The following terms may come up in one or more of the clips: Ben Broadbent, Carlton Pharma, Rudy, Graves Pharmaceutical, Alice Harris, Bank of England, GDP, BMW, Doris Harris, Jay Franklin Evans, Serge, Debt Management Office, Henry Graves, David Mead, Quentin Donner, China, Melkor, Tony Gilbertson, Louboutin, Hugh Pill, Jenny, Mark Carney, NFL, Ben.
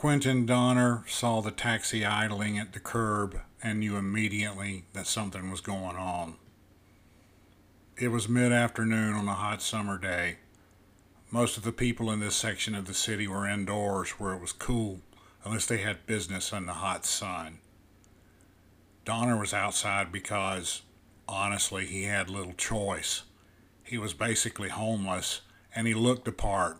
Quentin Donner saw the taxi idling at the curb and knew immediately that something was going on. It was mid-afternoon on a hot summer day. Most of the people in this section of the city were indoors where it was cool, unless they had business in the hot sun. Donner was outside because, honestly, he had little choice. He was basically homeless, and he looked the part,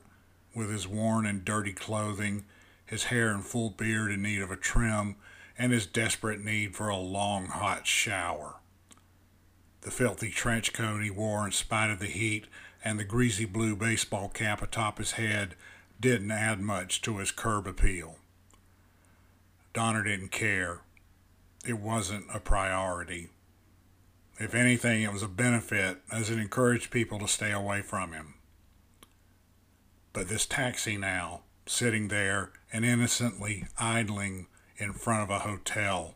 with his worn and dirty clothing, his hair and full beard in need of a trim, and his desperate need for a long, hot shower. The filthy trench coat he wore in spite of the heat and the greasy blue baseball cap atop his head didn't add much to his curb appeal. Donner didn't care. It wasn't a priority. If anything, it was a benefit, as it encouraged people to stay away from him. But this taxi now, sitting there and innocently idling in front of a hotel.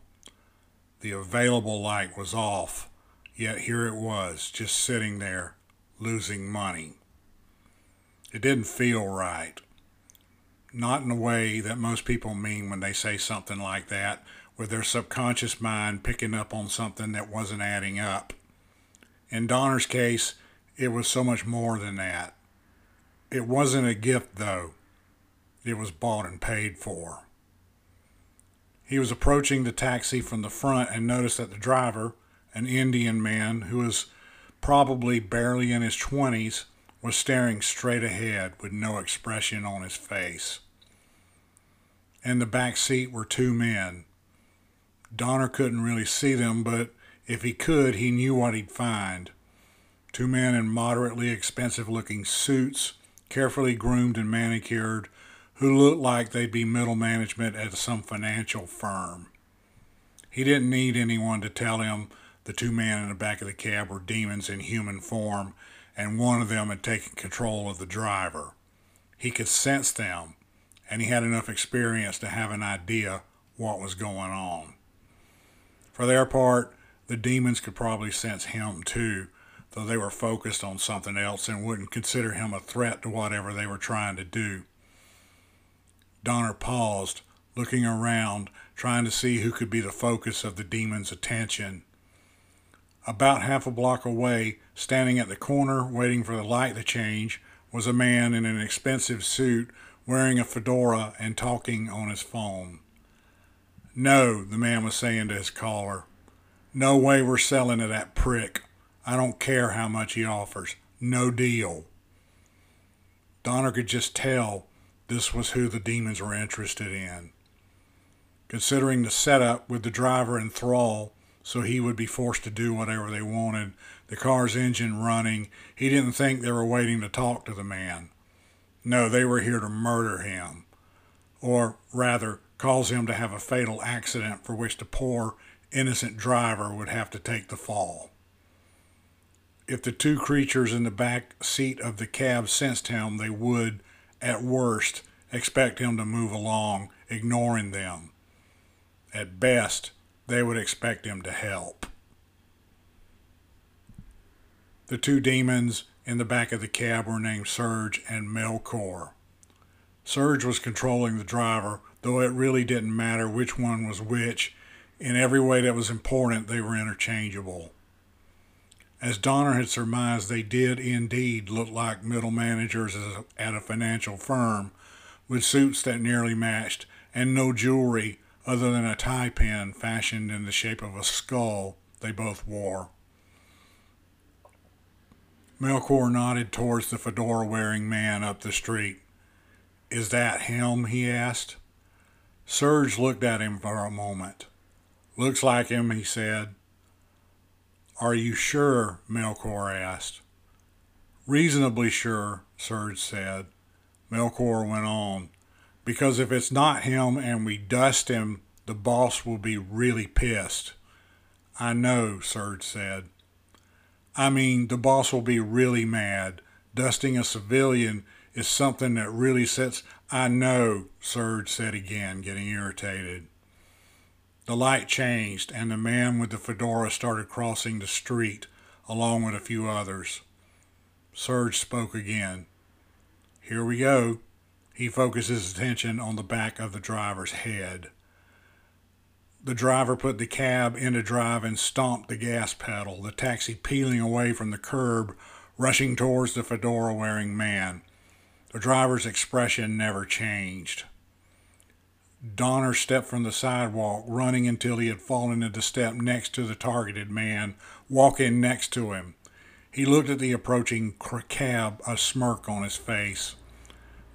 The available light was off, yet here it was, just sitting there, losing money. It didn't feel right. Not in the way that most people mean when they say something like that, with their subconscious mind picking up on something that wasn't adding up. In Donner's case, it was so much more than that. It wasn't a gift, though. It was bought and paid for. He was approaching the taxi from the front and noticed that the driver, an Indian man who was probably barely in his 20s, was staring straight ahead with no expression on his face. In the back seat were two men. Donner couldn't really see them, but if he could, he knew what he'd find. Two men in moderately expensive-looking suits, carefully groomed and manicured, who looked like they'd be middle management at some financial firm. He didn't need anyone to tell him the two men in the back of the cab were demons in human form, and one of them had taken control of the driver. He could sense them, and he had enough experience to have an idea what was going on. For their part, the demons could probably sense him too, though they were focused on something else and wouldn't consider him a threat to whatever they were trying to do. Donner paused, looking around, trying to see who could be the focus of the demon's attention. About half a block away, standing at the corner waiting for the light to change, was a man in an expensive suit, wearing a fedora and talking on his phone. "No," the man was saying to his caller. "No way we're selling to that prick. I don't care how much he offers. No deal." Donner could just tell this was who the demons were interested in. Considering the setup with the driver in thrall, so he would be forced to do whatever they wanted, the car's engine running, he didn't think they were waiting to talk to the man. No, they were here to murder him. Or rather, cause him to have a fatal accident for which the poor, innocent driver would have to take the fall. If the two creatures in the back seat of the cab sensed him, they would, at worst, expect him to move along, ignoring them. At best, they would expect him to help. The two demons in the back of the cab were named Serge and Melkor. Serge was controlling the driver, though it really didn't matter which one was which. In every way that was important, they were interchangeable. As Donner had surmised, they did indeed look like middle managers at a financial firm, with suits that nearly matched, and no jewelry other than a tie pin fashioned in the shape of a skull they both wore. Melkor nodded towards the fedora-wearing man up the street. "Is that him?" he asked. Serge looked at him for a moment. "Looks like him," he said. "Are you sure?" Melkor asked. "Reasonably sure," Serge said. Melkor went on, "Because if it's not him and we dust him, the boss will be really pissed." "I know," Serge said. "I mean, the boss will be really mad. Dusting a civilian is something that really sets..." "I know," Serge said again, getting irritated. The light changed, and the man with the fedora started crossing the street, along with a few others. Serge spoke again. "Here we go. He focuses his attention on the back of the driver's head. The driver put the cab into drive and stomped the gas pedal, the taxi peeling away from the curb, rushing towards the fedora-wearing man. The driver's expression never changed. Donner stepped from the sidewalk, running until he had fallen into step next to the targeted man, walking next to him. He looked at the approaching cab, a smirk on his face.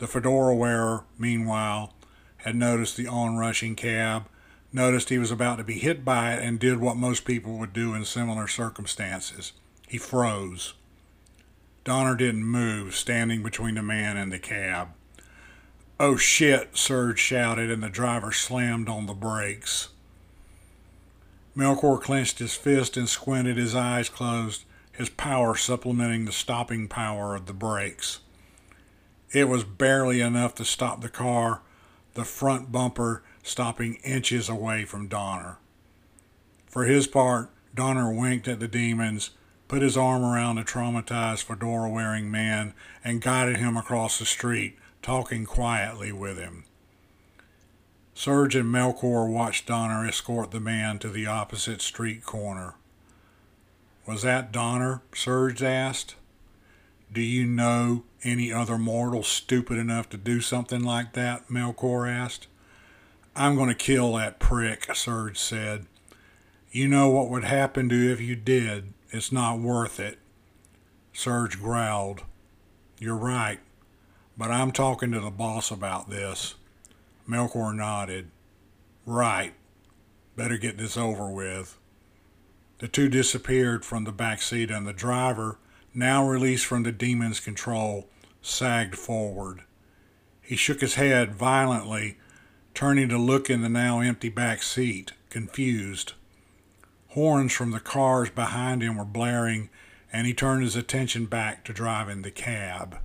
The fedora wearer, meanwhile, had noticed the onrushing cab, noticed he was about to be hit by it, and did what most people would do in similar circumstances. He froze. Donner didn't move, standing between the man and the cab. "Oh shit," Serge shouted, and the driver slammed on the brakes. Melkor clenched his fist and squinted, his eyes closed, his power supplementing the stopping power of the brakes. It was barely enough to stop the car, the front bumper stopping inches away from Donner. For his part, Donner winked at the demons, put his arm around the traumatized fedora-wearing man, and guided him across the street, talking quietly with him. Serge and Melkor watched Donner escort the man to the opposite street corner. "Was that Donner?" Serge asked. "Do you know any other mortal stupid enough to do something like that?" Melkor asked. "I'm going to kill that prick," Serge said. "You know what would happen to you if you did. It's not worth it." Serge growled. "You're right, but I'm talking to the boss about this." Melkor nodded. "Right. Better get this over with." The two disappeared from the back seat, and the driver, now released from the demon's control, sagged forward. He shook his head violently, turning to look in the now empty back seat, confused. Horns from the cars behind him were blaring, and he turned his attention back to driving the cab.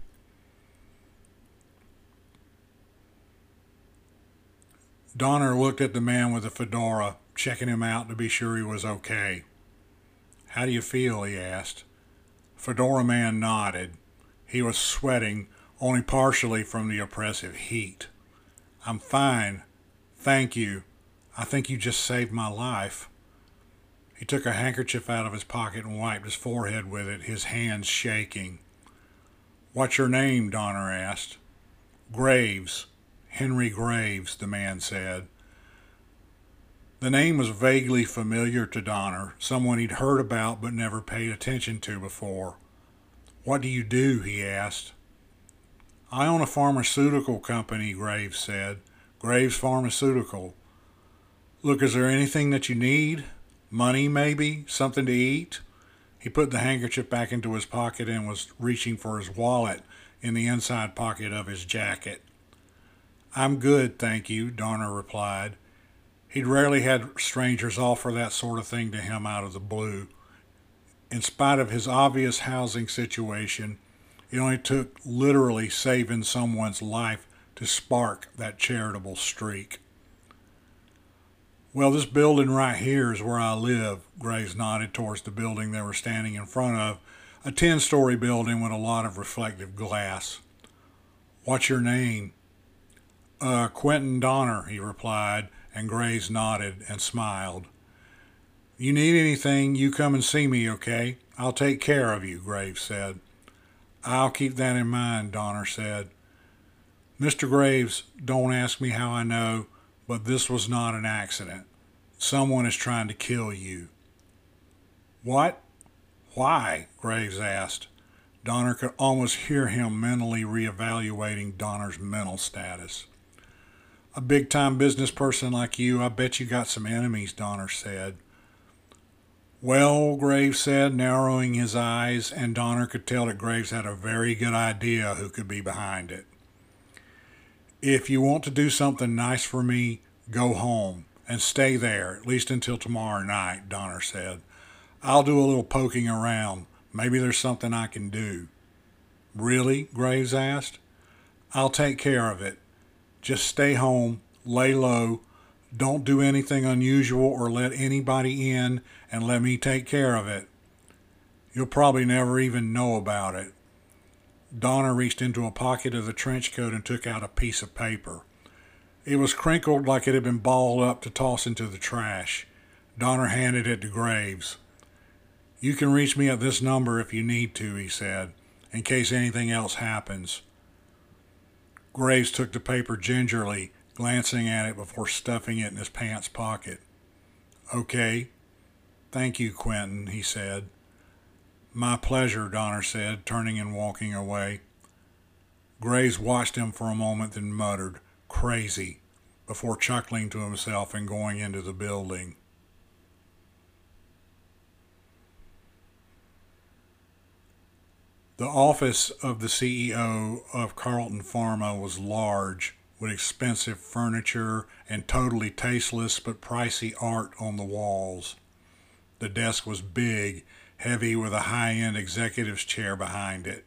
Donner looked at the man with the fedora, checking him out to be sure he was okay. "How do you feel?" he asked. Fedora man nodded. He was sweating, only partially from the oppressive heat. "I'm fine, thank you. I think you just saved my life." He took a handkerchief out of his pocket and wiped his forehead with it, his hands shaking. "What's your name?" Donner asked. "Graves. Henry Graves," the man said. The name was vaguely familiar to Donner, someone he'd heard about but never paid attention to before. "What do you do?" he asked. "I own a pharmaceutical company," Graves said. "Graves Pharmaceutical." "Look, is there anything that you need? Money, maybe? Something to eat?" He put the handkerchief back into his pocket and was reaching for his wallet in the inside pocket of his jacket. "I'm good, thank you," Donner replied. He'd rarely had strangers offer that sort of thing to him out of the blue. In spite of his obvious housing situation, it only took literally saving someone's life to spark that charitable streak. "Well, this building right here is where I live," Graves nodded towards the building they were standing in front of, a 10-story building with a lot of reflective glass. "What's your name?" Quentin Donner," he replied, and Graves nodded and smiled. "You need anything, you come and see me, okay? I'll take care of you," Graves said. "I'll keep that in mind," Donner said. "Mr. Graves, don't ask me how I know, but this was not an accident. Someone is trying to kill you." "What? Why?" Graves asked. Donner could almost hear him mentally reevaluating Donner's mental status. "A big-time business person like you, I bet you got some enemies," Donner said. "Well," Graves said, narrowing his eyes, and Donner could tell that Graves had a very good idea who could be behind it. "If you want to do something nice for me, go home and stay there, at least until tomorrow night," Donner said. "I'll do a little poking around. Maybe there's something I can do." "Really?" Graves asked. "I'll take care of it. Just stay home, lay low, don't do anything unusual or let anybody in, and let me take care of it. You'll probably never even know about it." Donner reached into a pocket of the trench coat and took out a piece of paper. It was crinkled like it had been balled up to toss into the trash. Donner handed it to Graves. "You can reach me at this number if you need to," he said, "in case anything else happens." Graves took the paper gingerly, glancing at it before stuffing it in his pants pocket. "Okay. Thank you, Quentin," he said. "My pleasure," Donner said, turning and walking away. Graves watched him for a moment, then muttered, "Crazy," before chuckling to himself and going into the building. The office of the CEO of Carlton Pharma was large, with expensive furniture and totally tasteless but pricey art on the walls. The desk was big, heavy, with a high-end executive's chair behind it.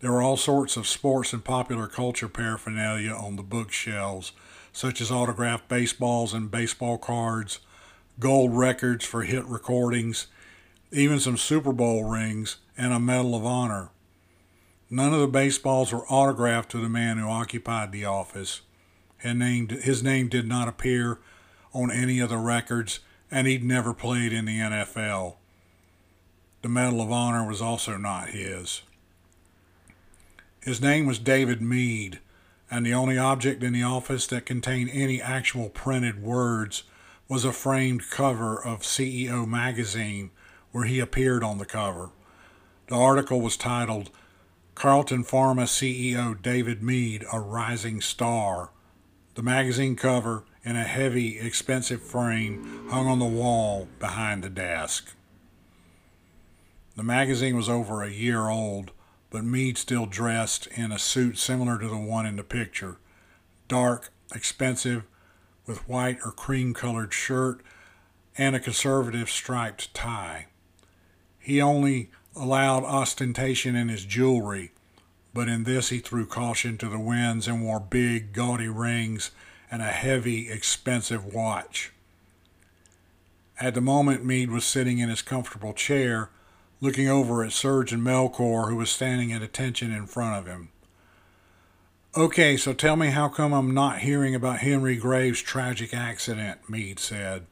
There were all sorts of sports and popular culture paraphernalia on the bookshelves, such as autographed baseballs and baseball cards, gold records for hit recordings, even some Super Bowl rings, and a Medal of Honor. None of the baseballs were autographed to the man who occupied the office. His name did not appear on any of the records, and he'd never played in the NFL. The Medal of Honor was also not his. His name was David Mead, and the only object in the office that contained any actual printed words was a framed cover of CEO magazine, where he appeared on the cover. The article was titled, "Carlton Pharma CEO David Mead, a Rising Star." The magazine cover, in a heavy, expensive frame, hung on the wall behind the desk. The magazine was over a year old, but Mead still dressed in a suit similar to the one in the picture. Dark, expensive, with white or cream-colored shirt, and a conservative striped tie. He only allowed ostentation in his jewelry, but in this he threw caution to the winds and wore big, gaudy rings and a heavy, expensive watch. At the moment, Mead was sitting in his comfortable chair, looking over at Serge and Melkor, who was standing at attention in front of him. "Okay, so tell me, how come I'm not hearing about Henry Graves' tragic accident?" Mead said.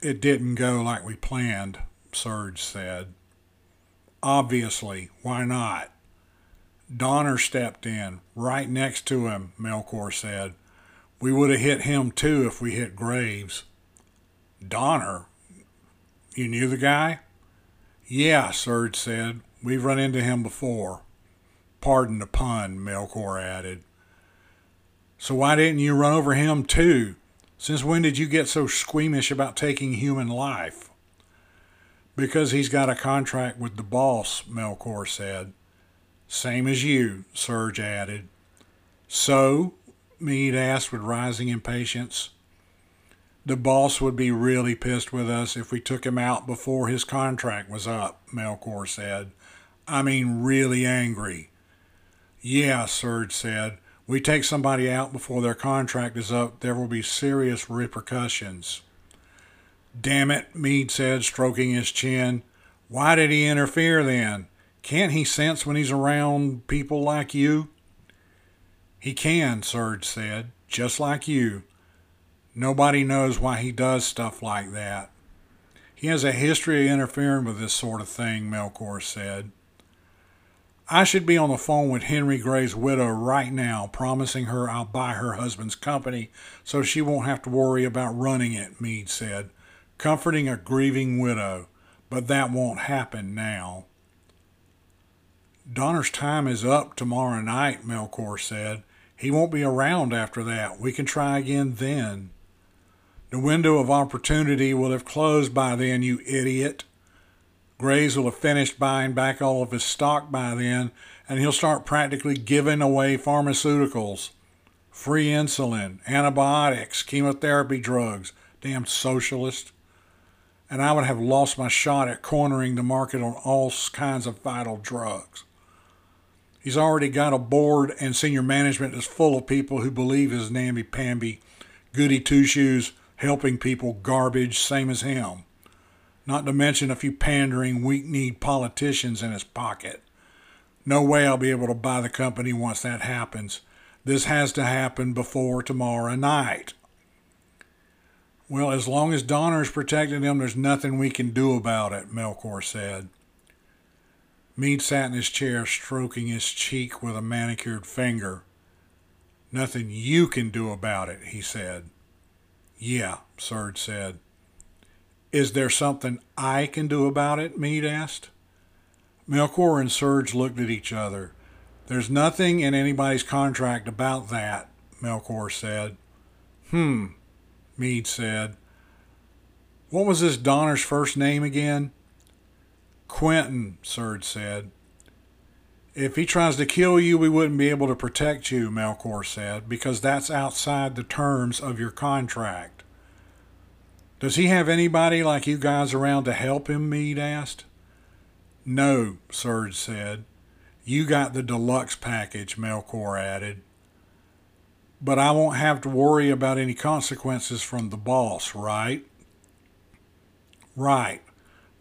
It didn't go like we planned," Serge said. "Obviously, why not?" "Donner stepped in, right next to him," Melkor said. "We would have hit him too if we hit Graves." "Donner? You knew the guy?" "Yeah," Serge said. "We've run into him before." "Pardon the pun," Melkor added. "So why didn't you run over him too? Since when did you get so squeamish about taking human life?" "Because he's got a contract with the boss," Melkor said. "Same as you," Serge added. "So?" Mead asked with rising impatience. "The boss would be really pissed with us if we took him out before his contract was up," Melkor said. "I mean, really angry." "Yeah," Serge said. "We take somebody out before their contract is up, there will be serious repercussions." "Damn it," Mead said, stroking his chin. "Why did he interfere then? Can't he sense when he's around people like you?" "He can," Serge said, "just like you. Nobody knows why he does stuff like that." "He has a history of interfering with this sort of thing," Melkor said. "I should be on the phone with Henry Gray's widow right now, promising her I'll buy her husband's company so she won't have to worry about running it," Mead said, comforting a grieving widow, but that won't happen now. "Donner's time is up tomorrow night," Melkor said. "He won't be around after that. We can try again then." "The window of opportunity will have closed by then, you idiot. Graves will have finished buying back all of his stock by then, and he'll start practically giving away pharmaceuticals. Free insulin, antibiotics, chemotherapy drugs. Damn socialist. And I would have lost my shot at cornering the market on all kinds of vital drugs. He's already got a board and senior management that's full of people who believe his namby-pamby, goody-two-shoes, helping people garbage, same as him. Not to mention a few pandering, weak-kneed politicians in his pocket. No way I'll be able to buy the company once that happens. This has to happen before tomorrow night. Well, as long as Donner's protecting him, there's nothing we can do about it, Melkor said. Mead sat in his chair, stroking his cheek with a manicured finger. Nothing you can do about it, he said. Yeah, Serge said. Is there something I can do about it? Mead asked. Melkor and Serge looked at each other. There's nothing in anybody's contract about that, Melkor said. Mead said. What was this Donner's first name again? Quentin, Serge said. If he tries to kill you, we wouldn't be able to protect you, Melkor said, because that's outside the terms of your contract. Does he have anybody like you guys around to help him? Mead asked. No, Serge said. You got the deluxe package, Melkor added. But I won't have to worry about any consequences from the boss, right? Right.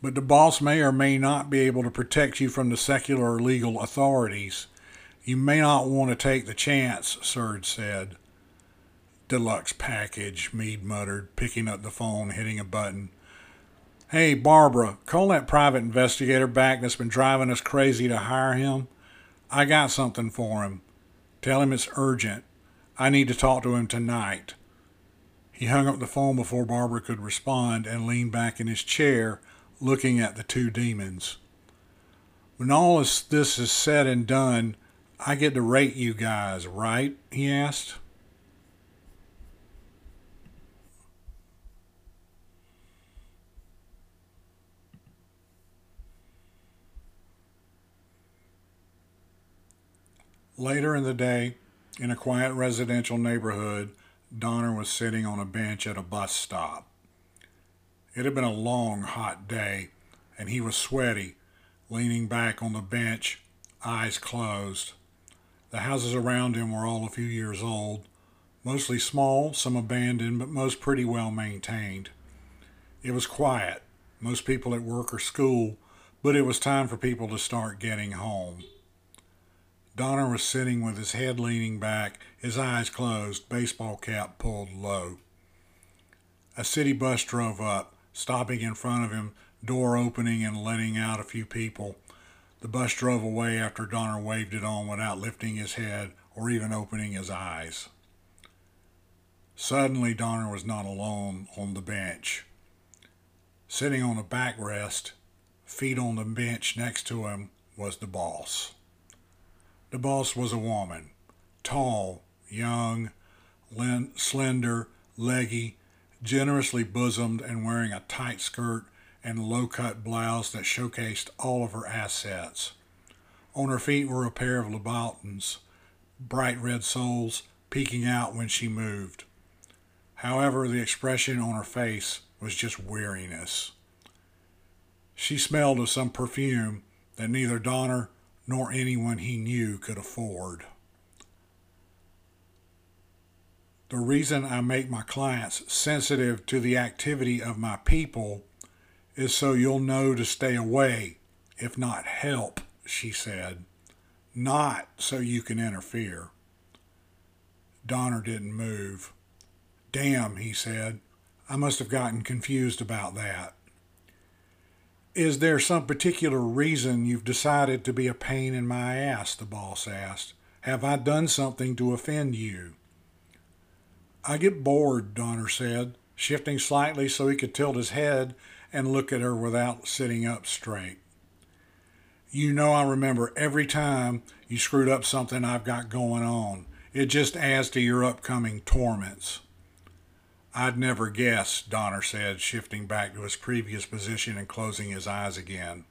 But the boss may or may not be able to protect you from the secular or legal authorities. You may not want to take the chance, Serge said. Deluxe package, Mead muttered, picking up the phone, hitting a button. Hey, Barbara, call that private investigator back that's been driving us crazy to hire him. I got something for him. Tell him it's urgent. I need to talk to him tonight. He hung up the phone before Barbara could respond and leaned back in his chair, looking at the two demons. When all this is said and done, I get to rate you guys, right? He asked. Later in the day, in a quiet residential neighborhood, Donner was sitting on a bench at a bus stop. It had been a long, hot day, and he was sweaty, leaning back on the bench, eyes closed. The houses around him were all a few years old, mostly small, some abandoned, but most pretty well maintained. It was quiet, most people at work or school, but it was time for people to start getting home. Donner was sitting with his head leaning back, his eyes closed, baseball cap pulled low. A city bus drove up, stopping in front of him, door opening and letting out a few people. The bus drove away after Donner waved it on without lifting his head or even opening his eyes. Suddenly, Donner was not alone on the bench. Sitting on a backrest, feet on the bench next to him, was the boss. The boss was a woman, tall, young, slender, leggy, generously bosomed and wearing a tight skirt and low-cut blouse that showcased all of her assets. On her feet were a pair of Louboutins, bright red soles peeking out when she moved. However, the expression on her face was just weariness. She smelled of some perfume that neither Donner nor anyone he knew could afford. The reason I make my clients sensitive to the activity of my people is so you'll know to stay away, if not help, she said, not so you can interfere. Donner didn't move. Damn, he said, I must have gotten confused about that. Is there some particular reason you've decided to be a pain in my ass, the boss asked. Have I done something to offend you? I get bored, Donner said, shifting slightly so he could tilt his head and look at her without sitting up straight. You know I remember every time you screwed up something I've got going on. It just adds to your upcoming torments. I'd never guess, Donner said, shifting back to his previous position and closing his eyes again.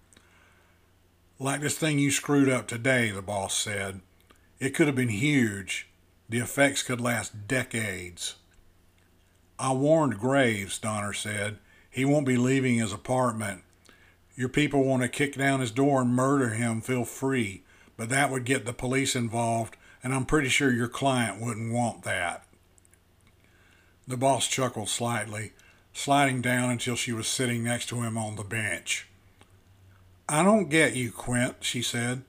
Like this thing you screwed up today, the boss said. It could have been huge. The effects could last decades. I warned Graves, Donner said. He won't be leaving his apartment. Your people want to kick down his door and murder him, feel free, but that would get the police involved, and I'm pretty sure your client wouldn't want that. The boss chuckled slightly, sliding down until she was sitting next to him on the bench. I don't get you, Quint, she said.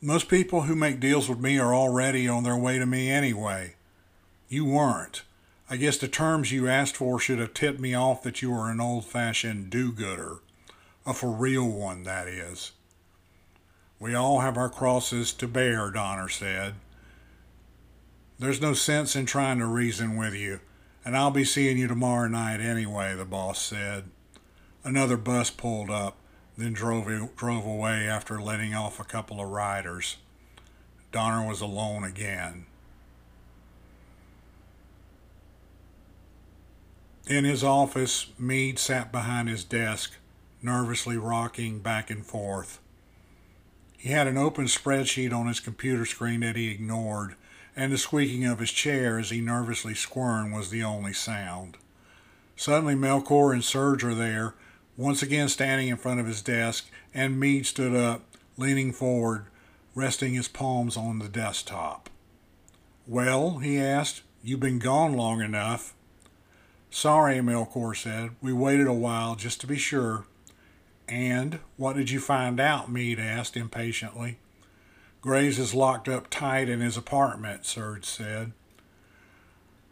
Most people who make deals with me are already on their way to me anyway. You weren't. I guess the terms you asked for should have tipped me off that you were an old-fashioned do-gooder. A for-real one, that is. We all have our crosses to bear, Donner said. There's no sense in trying to reason with you, and I'll be seeing you tomorrow night anyway, the boss said. Another bus pulled up, then drove away after letting off a couple of riders. Donner was alone again. In his office, Mead sat behind his desk, nervously rocking back and forth. He had an open spreadsheet on his computer screen that he ignored, and the squeaking of his chair as he nervously squirmed was the only sound. Suddenly Melkor and Serge were there, once again standing in front of his desk, and Mead stood up, leaning forward, resting his palms on the desktop. Well, he asked, you've been gone long enough. Sorry, Melkor said. We waited a while just to be sure. And what did you find out? Mead asked impatiently. Graves is locked up tight in his apartment, Serge said.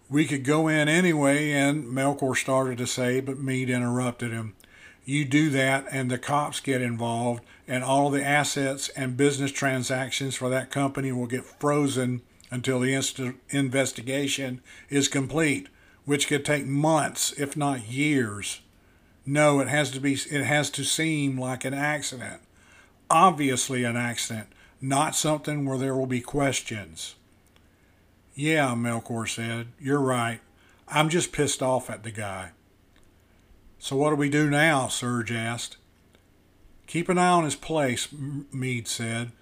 We could go in anyway, and Melkor started to say, but Mead interrupted him. You do that, and the cops get involved, and all the assets and business transactions for that company will get frozen until the investigation is complete, which could take months, if not years. No, it has to seem like an accident. Obviously an accident, not something where there will be questions. Yeah, Melkor said, you're right. I'm just pissed off at the guy. So what do we do now? Serge asked. Keep an eye on his place, Mead said.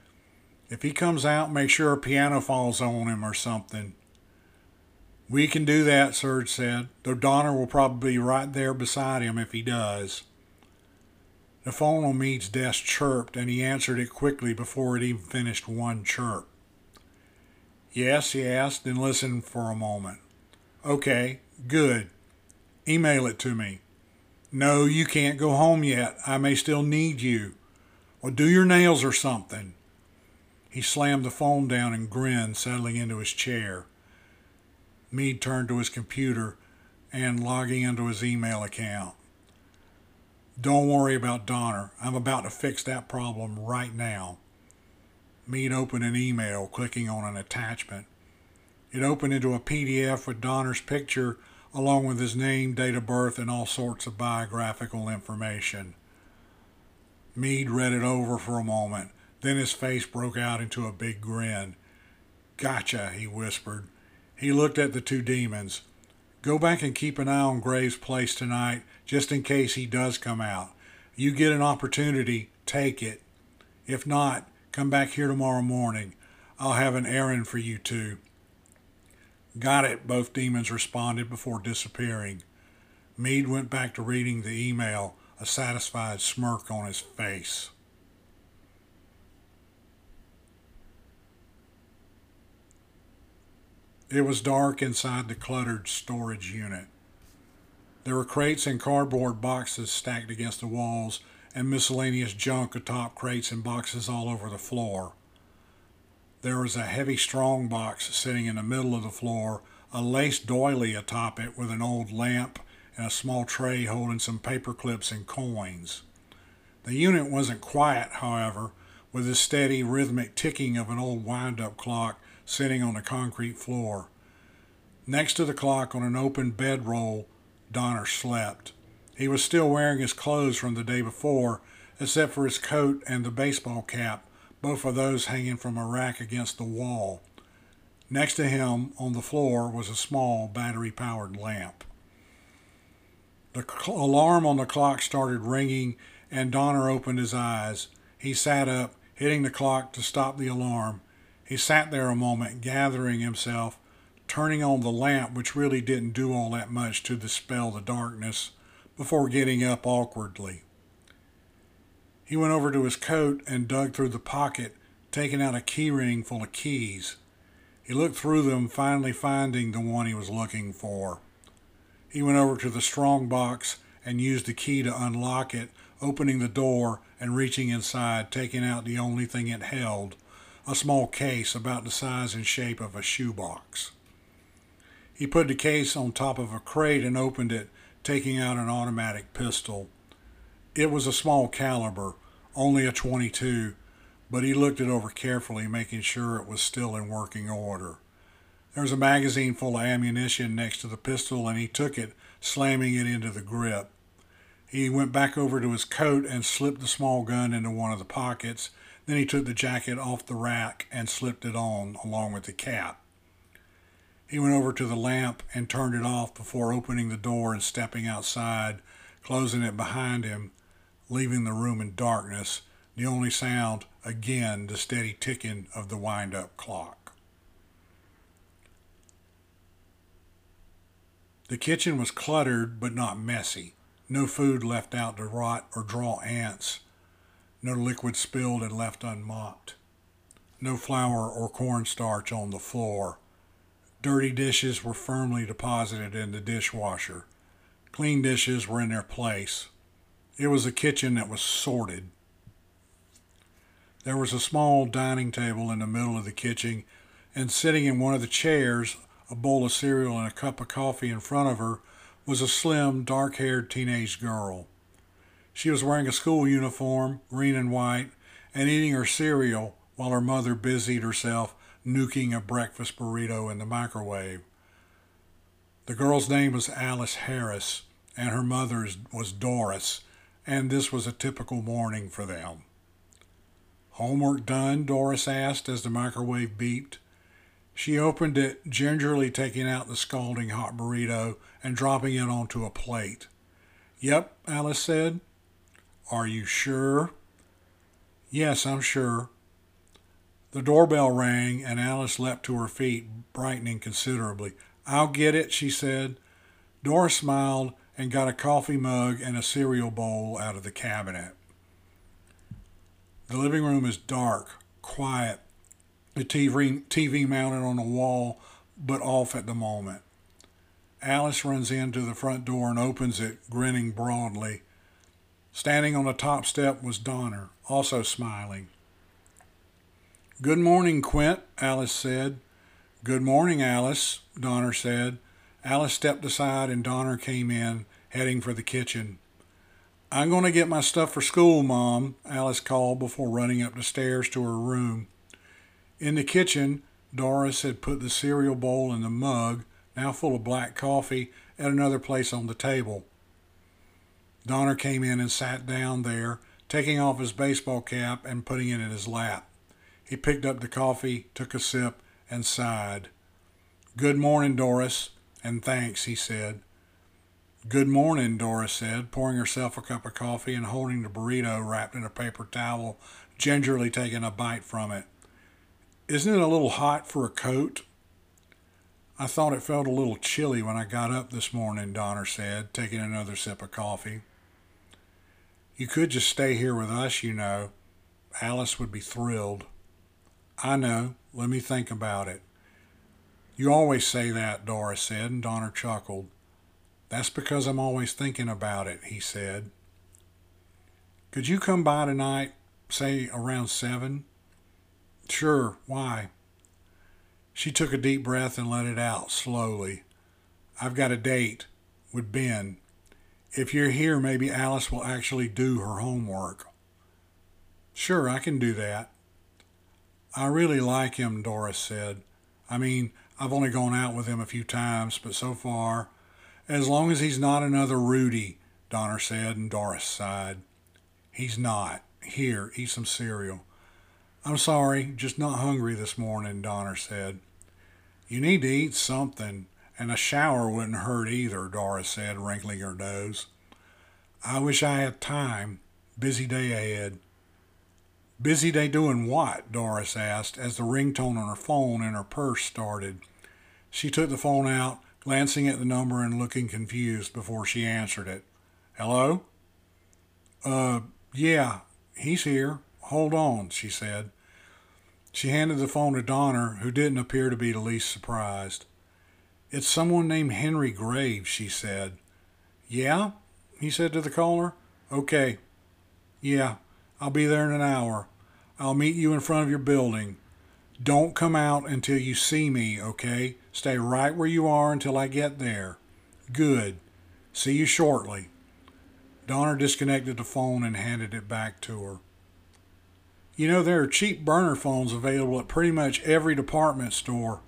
If he comes out, make sure a piano falls on him or something. We can do that, Serge said, though Donner will probably be right there beside him if he does. The phone on Mead's desk chirped, and he answered it quickly before it even finished one chirp. Yes, he asked, then listened for a moment. Okay, good. Email it to me. No, you can't go home yet. I may still need you. Or do your nails or something. He slammed the phone down and grinned, settling into his chair. Mead turned to his computer and logging into his email account. Don't worry about Donner. I'm about to fix that problem right now. Mead opened an email, clicking on an attachment. It opened into a PDF with Donner's picture, along with his name, date of birth, and all sorts of biographical information. Mead read it over for a moment. Then his face broke out into a big grin. Gotcha, he whispered. He looked at the two demons. Go back and keep an eye on Graves' place tonight, just in case he does come out. You get an opportunity, take it. If not, come back here tomorrow morning. I'll have an errand for you two. Got it, both demons responded before disappearing. Mead went back to reading the email, a satisfied smirk on his face. It was dark inside the cluttered storage unit. There were crates and cardboard boxes stacked against the walls and miscellaneous junk atop crates and boxes all over the floor. There was a heavy strong box sitting in the middle of the floor, a lace doily atop it with an old lamp and a small tray holding some paper clips and coins. The unit wasn't quiet, however, with the steady rhythmic ticking of an old wind-up clock sitting on a concrete floor. Next to the clock on an open bedroll, Donner slept. He was still wearing his clothes from the day before, except for his coat and the baseball cap, both of those hanging from a rack against the wall. Next to him, on the floor, was a small battery-powered lamp. The alarm on the clock started ringing, and Donner opened his eyes. He sat up, hitting the clock to stop the alarm. He sat there a moment, gathering himself, turning on the lamp, which really didn't do all that much to dispel the darkness, before getting up awkwardly. He went over to his coat and dug through the pocket, taking out a key ring full of keys. He looked through them, finally finding the one he was looking for. He went over to the strong box and used the key to unlock it, opening the door and reaching inside, taking out the only thing it held, a small case about the size and shape of a shoebox. He put the case on top of a crate and opened it, taking out an automatic pistol. It was a small caliber, only a .22, but he looked it over carefully, making sure it was still in working order. There was a magazine full of ammunition next to the pistol, and he took it, slamming it into the grip. He went back over to his coat and slipped the small gun into one of the pockets. Then he took the jacket off the rack and slipped it on, along with the cap. He went over to the lamp and turned it off before opening the door and stepping outside, closing it behind him, leaving the room in darkness, the only sound, again, the steady ticking of the wind-up clock. The kitchen was cluttered but not messy. No food left out to rot or draw ants. No liquid spilled and left unmopped. No flour or cornstarch on the floor. Dirty dishes were firmly deposited in the dishwasher. Clean dishes were in their place. It was a kitchen that was sorted. There was a small dining table in the middle of the kitchen, and sitting in one of the chairs, a bowl of cereal and a cup of coffee in front of her, was a slim, dark-haired teenage girl. She was wearing a school uniform, green and white, and eating her cereal while her mother busied herself nuking a breakfast burrito in the microwave. The girl's name was Alice Harris, and her mother's was Doris, and this was a typical morning for them. "Homework done?" Doris asked as the microwave beeped. She opened it, gingerly taking out the scalding hot burrito and dropping it onto a plate. "Yep," Alice said. "Are you sure?" "Yes, I'm sure." The doorbell rang, and Alice leapt to her feet, brightening considerably. "I'll get it," she said. Doris smiled and got a coffee mug and a cereal bowl out of the cabinet. The living room is dark, quiet, the TV mounted on the wall, but off at the moment. Alice runs into the front door and opens it, grinning broadly. Standing on the top step was Donner, also smiling. "Good morning, Quint," Alice said. "Good morning, Alice," Donner said. Alice stepped aside and Donner came in, heading for the kitchen. "I'm going to get my stuff for school, Mom," Alice called before running up the stairs to her room. In the kitchen, Doris had put the cereal bowl and the mug, now full of black coffee, at another place on the table. Donner came in and sat down there, taking off his baseball cap and putting it in his lap. He picked up the coffee, took a sip, and sighed. "Good morning, Doris, and thanks," he said. "Good morning," Doris said, pouring herself a cup of coffee and holding the burrito wrapped in a paper towel, gingerly taking a bite from it. "Isn't it a little hot for a coat?" "I thought it felt a little chilly when I got up this morning," Donner said, taking another sip of coffee. "You could just stay here with us, you know. Alice would be thrilled." "I know. Let me think about it." "You always say that," Doris said, and Donner chuckled. "That's because I'm always thinking about it," he said. "Could you come by tonight, say around 7? "Sure. Why?" She took a deep breath and let it out slowly. "I've got a date with Ben. If you're here, maybe Alice will actually do her homework." "Sure, I can do that." "I really like him," Doris said. "I mean, I've only gone out with him a few times, but so far..." "As long as he's not another Rudy," Donner said, and Doris sighed. "He's not. Here, eat some cereal." "I'm sorry, just not hungry this morning," Donner said. "You need to eat something, and a shower wouldn't hurt either," Doris said, wrinkling her nose. "I wish I had time. Busy day ahead." "Busy day doing what?" Doris asked as the ringtone on her phone in her purse started. She took the phone out, glancing at the number and looking confused before she answered it. "Hello?" Yeah, he's here. Hold on," she said. She handed the phone to Donner, who didn't appear to be the least surprised. "It's someone named Henry Graves," she said. "Yeah?" he said to the caller. "Okay. Yeah, I'll be there in an hour. I'll meet you in front of your building. Don't come out until you see me, okay? Stay right where you are until I get there. Good. See you shortly. Donner disconnected the phone and handed it back to her. You know, there are cheap burner phones available at pretty much every department store.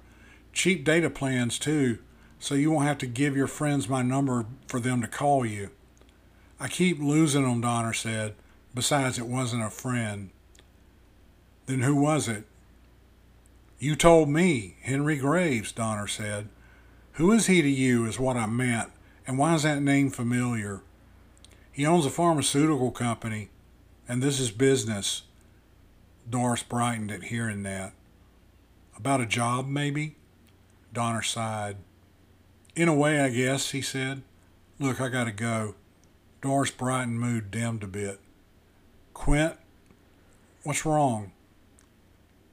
Cheap data plans, too, so you won't have to give your friends my number for them to call you. I keep losing them, Donner said. Besides, it wasn't a friend. Then who was it? You told me, Henry Graves, Donner said. Who is he to you is what I meant, and why is that name familiar? He owns a pharmaceutical company, and this is business. Doris brightened at hearing that. About a job, maybe? Donner sighed. In a way, I guess, he said. Look, I gotta go. Doris' bright mood dimmed a bit. Quint, what's wrong?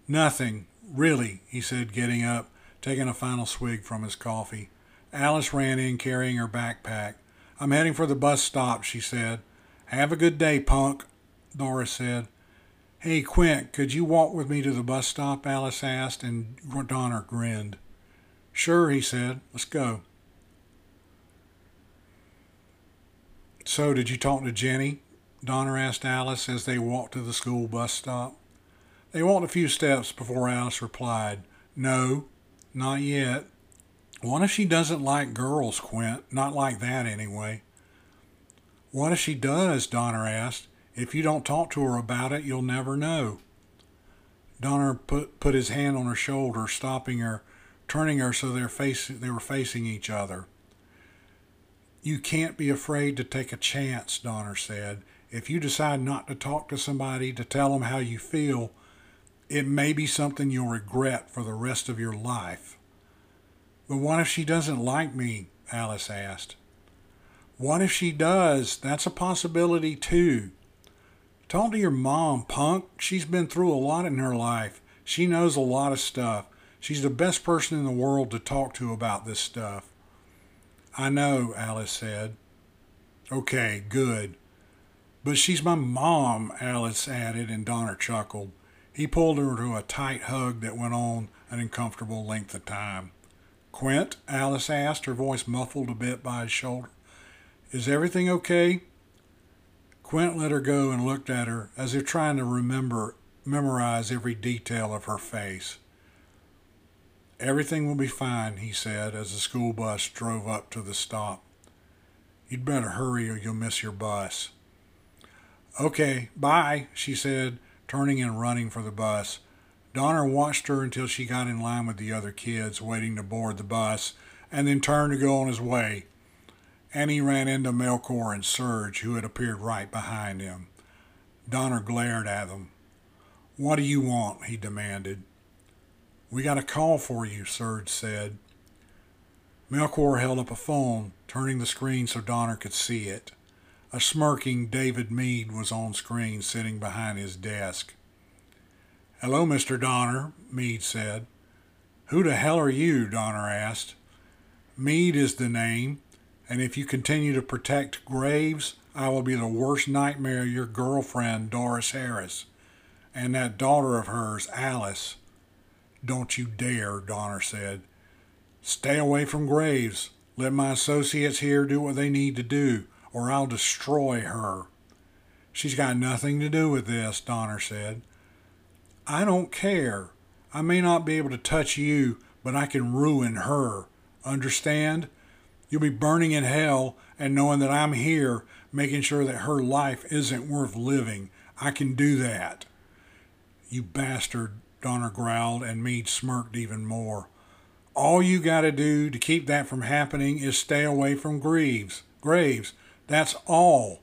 Nothing. Really, he said, getting up, taking a final swig from his coffee. Alice ran in, carrying her backpack. I'm heading for the bus stop, she said. Have a good day, punk, Doris said. Hey, Quint, could you walk with me to the bus stop, Alice asked, and Donner grinned. Sure, he said. Let's go. So, did you talk to Jenny? Donner asked Alice as they walked to the school bus stop. They walked a few steps before Alice replied, No, not yet. What if she doesn't like girls, Quint? Not like that, anyway. What if she does, Donner asked. If you don't talk to her about it, you'll never know. Donner put his hand on her shoulder, stopping her, turning her so they were facing each other. You can't be afraid to take a chance, Donner said. If you decide not to talk to somebody, to tell them how you feel, it may be something you'll regret for the rest of your life. But what if she doesn't like me? Alice asked. What if she does? That's a possibility, too. Talk to your mom, punk. She's been through a lot in her life. She knows a lot of stuff. She's the best person in the world to talk to about this stuff. I know, Alice said. Okay, good. But she's my mom, Alice added, and Donner chuckled. He pulled her to a tight hug that went on an uncomfortable length of time. Quint, Alice asked, her voice muffled a bit by his shoulder. Is everything okay? Quint let her go and looked at her as if trying to memorize every detail of her face. Everything will be fine, he said, as the school bus drove up to the stop. You'd better hurry or you'll miss your bus. Okay, bye, she said, turning and running for the bus. Donner watched her until she got in line with the other kids waiting to board the bus, and then turned to go on his way. And he ran into Melkor and Serge, who had appeared right behind him. Donner glared at them. What do you want? He demanded. We got a call for you, Serge said. Melkor held up a phone, turning the screen so Donner could see it. A smirking David Mead was on screen, sitting behind his desk. Hello, Mr. Donner, Mead said. Who the hell are you? Donner asked. Mead is the name, and if you continue to protect Graves, I will be the worst nightmare of your girlfriend, Doris Harris, and that daughter of hers, Alice. Don't you dare, Donner said. Stay away from Graves. Let my associates here do what they need to do, or I'll destroy her. She's got nothing to do with this, Donner said. I don't care. I may not be able to touch you, but I can ruin her. Understand? You'll be burning in hell and knowing that I'm here, making sure that her life isn't worth living. I can do that. You bastard, Donner growled, and Meade smirked even more. All you gotta do to keep that from happening is stay away from Graves. That's all.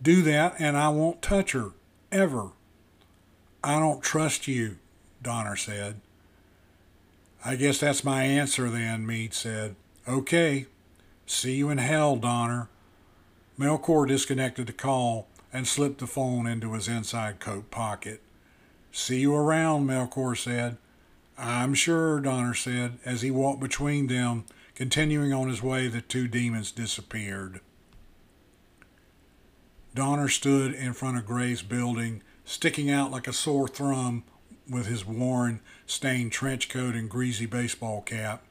Do that and I won't touch her. Ever. I don't trust you, Donner said. I guess that's my answer then, Mead said. Okay. See you in hell, Donner. Melkor disconnected the call and slipped the phone into his inside coat pocket. See you around, Melkor said. I'm sure, Donner said, as he walked between them. Continuing on his way, the two demons disappeared. Donner stood in front of Gray's building, sticking out like a sore thumb, with his worn, stained trench coat and greasy baseball cap.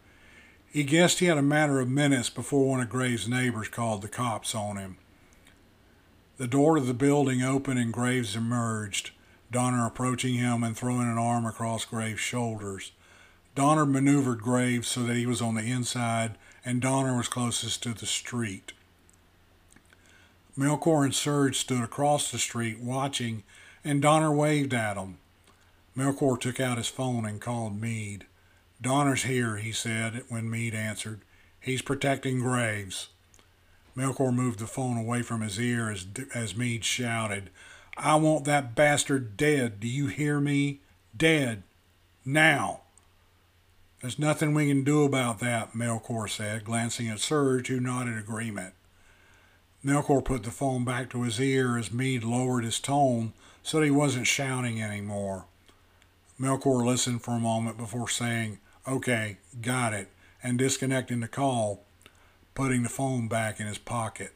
He guessed he had a matter of minutes before one of Graves' neighbors called the cops on him. The door to the building opened and Graves emerged, Donner approaching him and throwing an arm across Graves' shoulders. Donner maneuvered Graves so that he was on the inside, and Donner was closest to the street. Melkor and Serge stood across the street watching, and Donner waved at them. Melkor took out his phone and called Mead. "Donner's here," he said when Mead answered. "He's protecting Graves." Melkor moved the phone away from his ear as Mead shouted, "I want that bastard dead. Do you hear me? Dead. Now." "There's nothing we can do about that," Melkor said, glancing at Serge, who nodded agreement. Melkor put the phone back to his ear as Mead lowered his tone so that he wasn't shouting anymore. Melkor listened for a moment before saying, "Okay, got it," and disconnecting the call, putting the phone back in his pocket.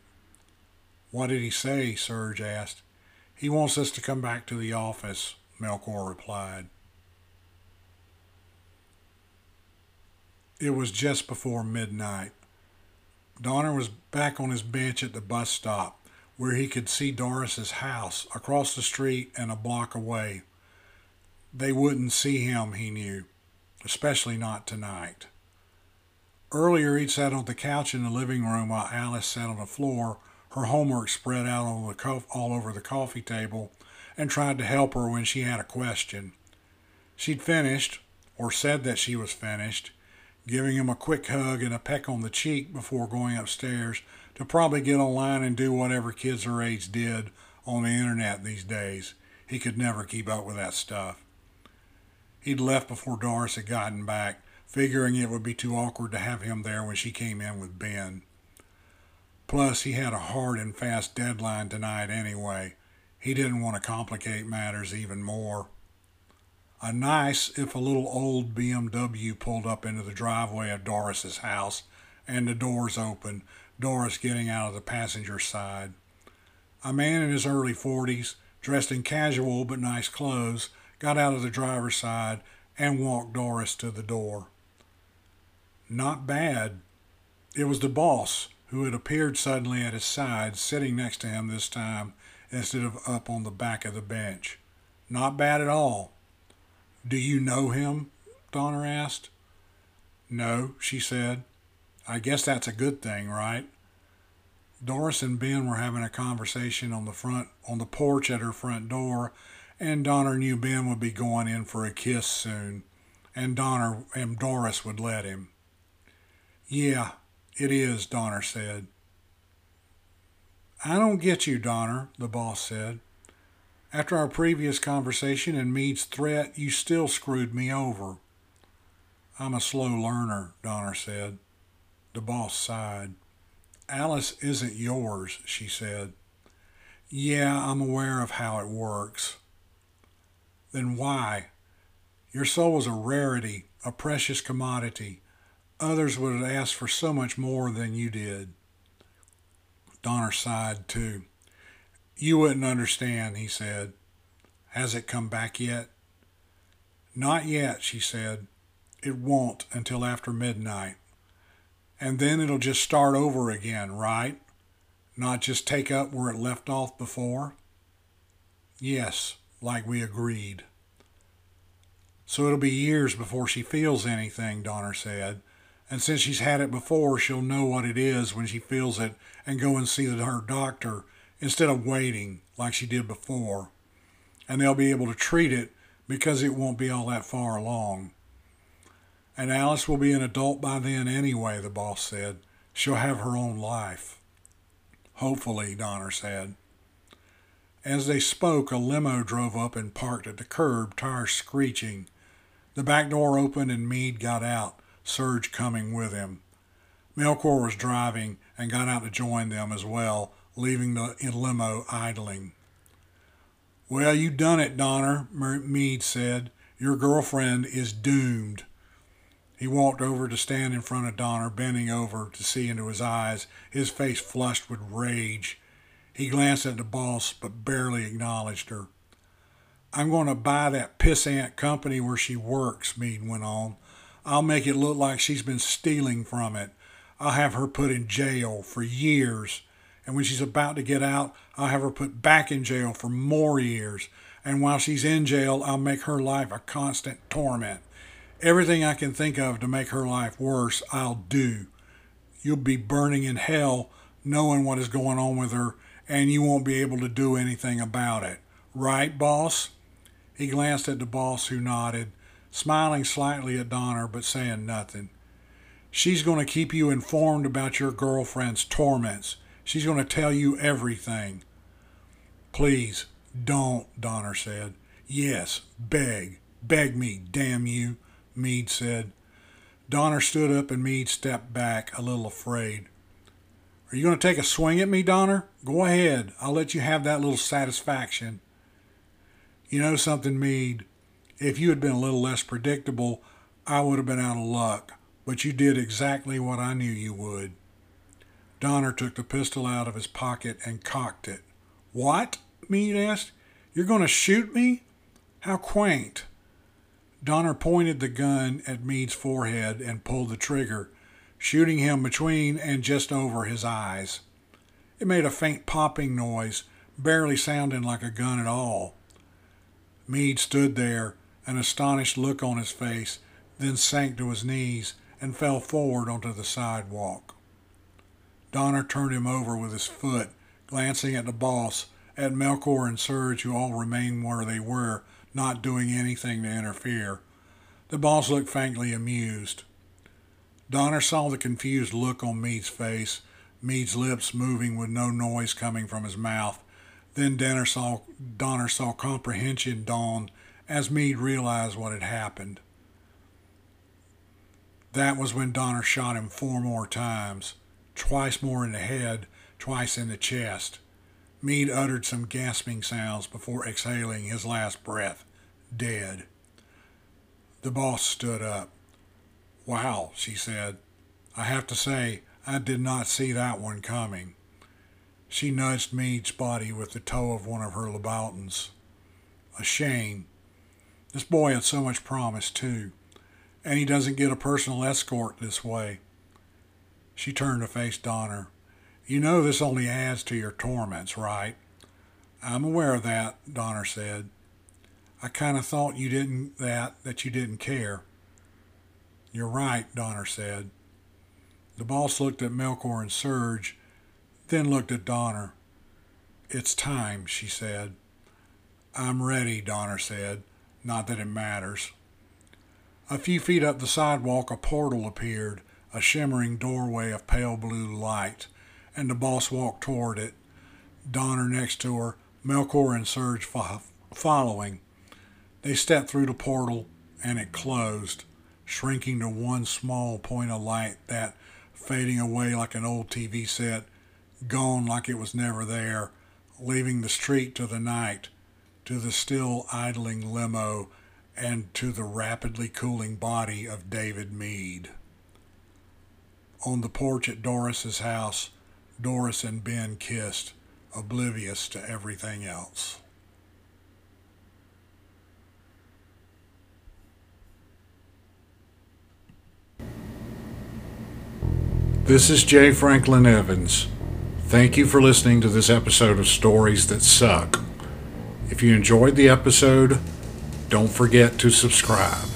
"What did he say?" Serge asked. "He wants us to come back to the office," Melkor replied. It was just before midnight. Donner was back on his bench at the bus stop, where he could see Doris's house across the street and a block away. They wouldn't see him, he knew, especially not tonight. Earlier, he'd sat on the couch in the living room while Alice sat on the floor, her homework spread out on all over the coffee table, and tried to help her when she had a question. She'd finished, or said that she was finished, giving him a quick hug and a peck on the cheek before going upstairs to probably get online and do whatever kids her age did on the internet these days. He could never keep up with that stuff. He'd left before Doris had gotten back, figuring it would be too awkward to have him there when she came in with Ben. Plus, he had a hard and fast deadline tonight anyway. He didn't want to complicate matters even more. A nice, if a little old, BMW pulled up into the driveway of Doris's house, and the doors opened, Doris getting out of the passenger side. A man in his early 40s, dressed in casual but nice clothes, got out of the driver's side and walked Doris to the door. Not bad. It was the boss, who had appeared suddenly at his side, sitting next to him this time instead of up on the back of the bench. Not bad at all. "Do you know him?" Donner asked. "No," she said. "I guess that's a good thing, right?" Doris and Ben were having a conversation on the porch at her front door, and Donner knew Ben would be going in for a kiss soon, and Doris would let him. "Yeah, it is," Donner said. "I don't get you, Donner," the boss said. "After our previous conversation and Mead's threat, you still screwed me over." "I'm a slow learner," Donner said. The boss sighed. "Alice isn't yours," she said. "Yeah, I'm aware of how it works." "Then why? Your soul was a rarity, a precious commodity. Others would have asked for so much more than you did." Donner sighed too. "You wouldn't understand," he said. "Has it come back yet?" "Not yet," she said. "It won't until after midnight. And then it'll just start over again, right? Not just take up where it left off before?" "Yes, like we agreed." "So it'll be years before she feels anything," Donner said. "And since she's had it before, she'll know what it is when she feels it and go and see her doctor instead of waiting like she did before. And they'll be able to treat it because it won't be all that far along." "And Alice will be an adult by then anyway," the boss said. "She'll have her own life." "Hopefully," Donner said. As they spoke, a limo drove up and parked at the curb, tires screeching. The back door opened and Mead got out, Serge coming with him. Melkor was driving and got out to join them as well, leaving the limo idling. "Well, you done it, Donner," Mead said. "Your girlfriend is doomed." He walked over to stand in front of Donner, bending over to see into his eyes, his face flushed with rage. He glanced at the boss, but barely acknowledged her. I'm going to buy that pissant company where she works, Mead went on. I'll make it look like she's been stealing from it. I'll have her put in jail for years. And when she's about to get out, I'll have her put back in jail for more years. And while she's in jail, I'll make her life a constant torment. Everything I can think of to make her life worse, I'll do. You'll be burning in hell knowing what is going on with her, and you won't be able to do anything about it. Right, boss? He glanced at the boss, who nodded, smiling slightly at Donner but saying nothing. She's going to keep you informed about your girlfriend's torments. She's going to tell you everything. Please, don't, Donner said. Yes, beg. Beg me, damn you, Mead said. Donner stood up and Mead stepped back, a little afraid. Are you going to take a swing at me, Donner? Go ahead. I'll let you have that little satisfaction. You know something, Mead? If you had been a little less predictable, I would have been out of luck. But you did exactly what I knew you would. Donner took the pistol out of his pocket and cocked it. What? Mead asked. You're going to shoot me? How quaint. Donner pointed the gun at Mead's forehead and pulled the trigger, shooting him between and just over his eyes. It made a faint popping noise, barely sounding like a gun at all. Mead stood there, an astonished look on his face, then sank to his knees and fell forward onto the sidewalk. Donner turned him over with his foot, glancing at the boss, at Melkor and Serge, who all remained where they were, not doing anything to interfere. The boss looked faintly amused. Donner saw the confused look on Mead's face, Mead's lips moving with no noise coming from his mouth. Then Donner saw comprehension dawn as Mead realized what had happened. That was when Donner shot him 4 more times, twice more in the head, twice in the chest. Mead uttered some gasping sounds before exhaling his last breath, dead. The boss stood up. Wow, she said. I have to say, I did not see that one coming. She nudged Mead's body with the toe of one of her Louboutins. A shame. This boy had so much promise, too. And he doesn't get a personal escort this way. She turned to face Donner. You know this only adds to your torments, right? I'm aware of that, Donner said. I kind of thought you didn't that you didn't care. You're right, Donner said. The boss looked at Melkor and Serge, then looked at Donner. It's time, she said. I'm ready, Donner said. Not that it matters. A few feet up the sidewalk, a portal appeared, a shimmering doorway of pale blue light, and the boss walked toward it, Donner next to her, Melkor and Serge following. They stepped through the portal, and it closed, shrinking to one small point of light that, fading away like an old TV set, gone like it was never there, leaving the street to the night, to the still idling limo, and to the rapidly cooling body of David Mead. On the porch at Doris's house, Doris and Ben kissed, oblivious to everything else. This is Jay Franklin Evans. Thank you for listening to this episode of Stories That Suck. If you enjoyed the episode, don't forget to subscribe.